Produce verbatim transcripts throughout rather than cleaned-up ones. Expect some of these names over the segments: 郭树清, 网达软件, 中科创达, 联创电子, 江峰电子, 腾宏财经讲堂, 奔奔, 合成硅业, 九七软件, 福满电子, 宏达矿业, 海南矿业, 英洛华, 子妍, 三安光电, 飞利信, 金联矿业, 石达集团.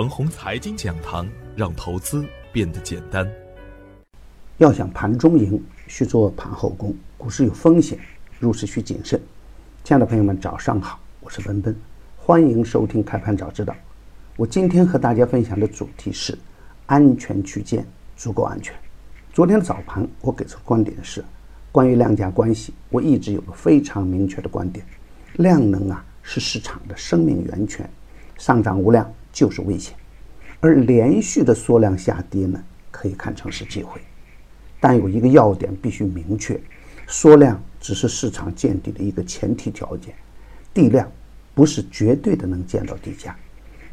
腾宏财经讲堂，让投资变得简单。要想盘中赢，需做盘后功。股市有风险，入市需谨慎。亲爱的朋友们，早上好，我是奔奔，欢迎收听开盘早知道。我今天和大家分享的主题是安全区间足够安全。昨天早盘我给出观点是，关于量价关系，我一直有个非常明确的观点，量能啊是市场的生命源泉，上涨无量就是危险，而连续的缩量下跌呢，可以看成是机会。但有一个要点必须明确，缩量只是市场见底的一个前提条件，地量不是绝对的能见到底价。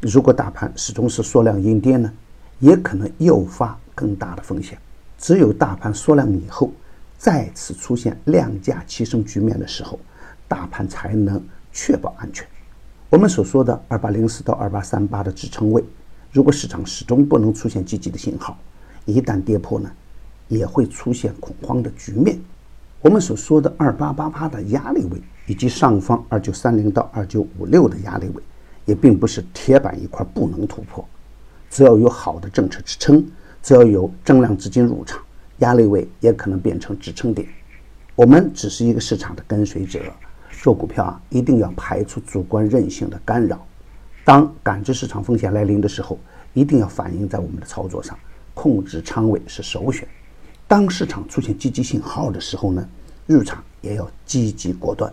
如果大盘始终是缩量阴跌呢，也可能诱发更大的风险。只有大盘缩量以后，再次出现量价齐升局面的时候，大盘才能确保安全。我们所说的二八零四到二八三八的支撑位，如果市场始终不能出现积极的信号，一旦跌破呢，也会出现恐慌的局面。我们所说的二八八八的压力位，以及上方二九三零到二九五六的压力位，也并不是铁板一块不能突破。只要有好的政策支撑，只要有增量资金入场，压力位也可能变成支撑点。我们只是一个市场的跟随者，做股票啊，一定要排除主观任性的干扰。当感知市场风险来临的时候，一定要反映在我们的操作上，控制仓位是首选。当市场出现积极信号的时候呢，入场也要积极果断。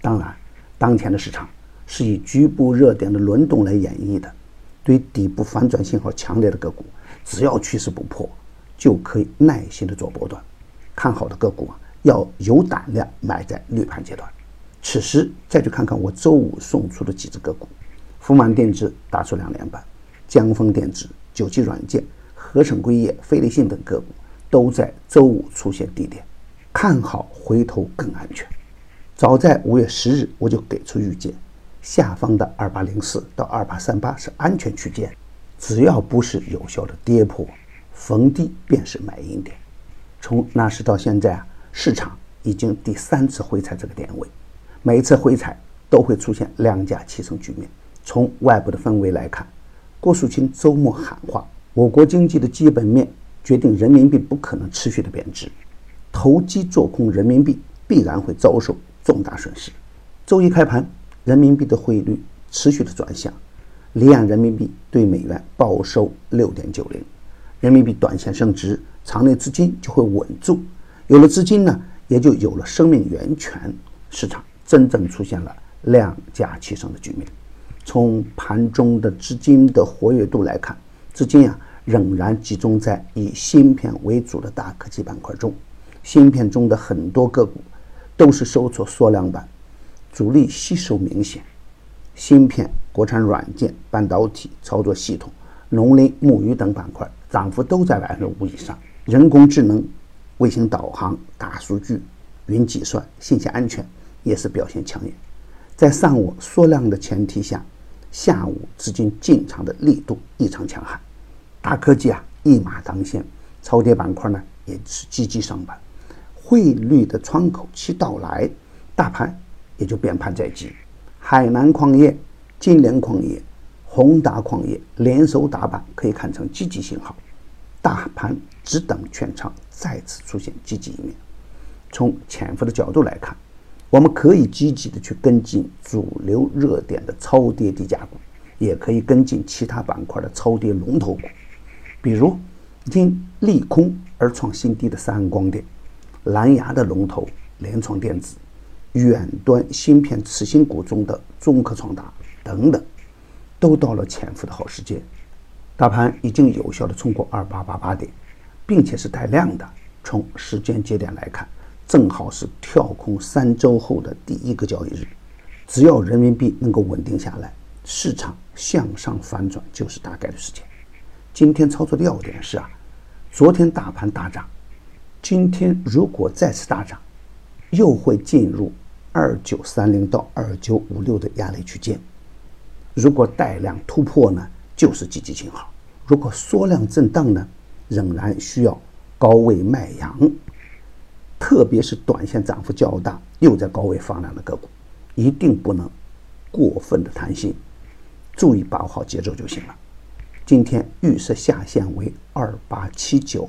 当然，当前的市场是以局部热点的轮动来演绎的，对于底部反转信号强烈的个股，只要趋势不破，就可以耐心的做波段。看好的个股啊，要有胆量买在绿盘阶段。此时再去看看我周五送出的几只个股，福满电子打出两连板，江峰电子、九七软件、合成硅业、飞利信等个股都在周五出现低点，看好回头更安全。早在五月十日我就给出预见，下方的二八零四到二八三八是安全区间，只要不是有效的跌破，逢低便是买阴点。从那时到现在啊，市场已经第三次回踩这个点位。每一次回踩都会出现量价齐升局面。从外部的氛围来看，郭树清周末喊话，我国经济的基本面决定人民币不可能持续的贬值，投机做空人民币必然会遭受重大损失。周一开盘，人民币的汇率持续的转向，离岸人民币对美元报收 六点九零， 人民币短线升值，场内资金就会稳住，有了资金呢，也就有了生命源泉，市场真正出现了量价齐升的局面。从盘中的资金的活跃度来看，资金啊仍然集中在以芯片为主的大科技板块中，芯片中的很多个股都是收出缩量板，主力吸收明显。芯片、国产软件、半导体、操作系统、农林牧渔等板块涨幅都在百分之五以上，人工智能、卫星导航、大数据、云计算、信息安全也是表现抢眼。在上午缩量的前提下，下午资金进场的力度异常强悍，大科技啊一马当先，超跌板块呢也是积极上板，汇率的窗口期到来，大盘也就变盘在即。海南矿业、金联矿业、宏达矿业联手打板，可以看成积极信号，大盘只等券商再次出现积极一面。从潜伏的角度来看，我们可以积极的去跟进主流热点的超跌低价股，也可以跟进其他板块的超跌龙头股，比如因利空而创新低的三安光电、蓝牙的龙头联创电子、远端芯片次新股中的中科创达等等，都到了潜伏的好时间。大盘已经有效的冲过二八八八点，并且是带量的。从时间节点来看，正好是跳空三周后的第一个交易日，只要人民币能够稳定下来，市场向上反转就是大概率事件。今天操作的要点是啊，昨天大盘大涨，今天如果再次大涨，又会进入二九三零到二九五六的压力区间。如果带量突破呢，就是积极信号；如果缩量震荡呢，仍然需要高位卖阳。特别是短线涨幅较大又在高位放量的个股，一定不能过分的贪心，注意把握好节奏就行了。今天预设下限为二八七九，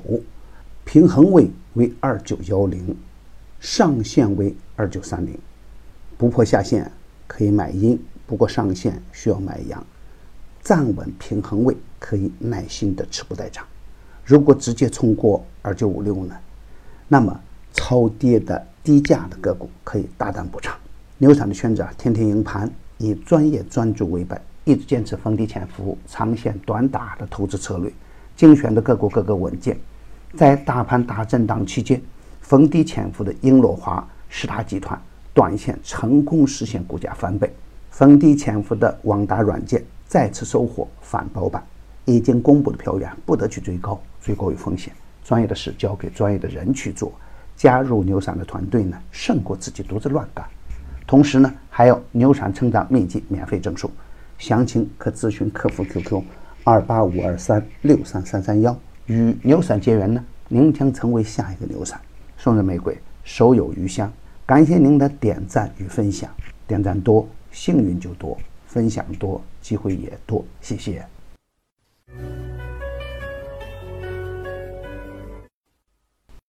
平衡位为二九一零，上限为二九三零。不破下限可以买阴，不过上限需要买阳。站稳平衡位可以耐心的持股待涨。如果直接冲过二九五六呢，那么超跌的低价的个股可以大胆补仓。牛散的圈子啊，天天赢盘，以专业专注为本，一直坚持逢低潜伏、长线短打的投资策略，精选的个股个个稳健。在大盘大震荡期间，逢低潜伏的英洛华、石达集团短线成功实现股价翻倍，逢低潜伏的网达软件再次收获反包板。已经公布的票源不得去追高，追高有风险，专业的事交给专业的人去做。加入牛散的团队呢，胜过自己独自乱干。同时呢，还有牛散成长秘籍免费赠送，详情可咨询客服 Q Q 二八五二三六三三三幺。与牛散结缘呢，您将成为下一个牛散。送人玫瑰，手有余香。感谢您的点赞与分享，点赞多，幸运就多；分享多，机会也多。谢谢。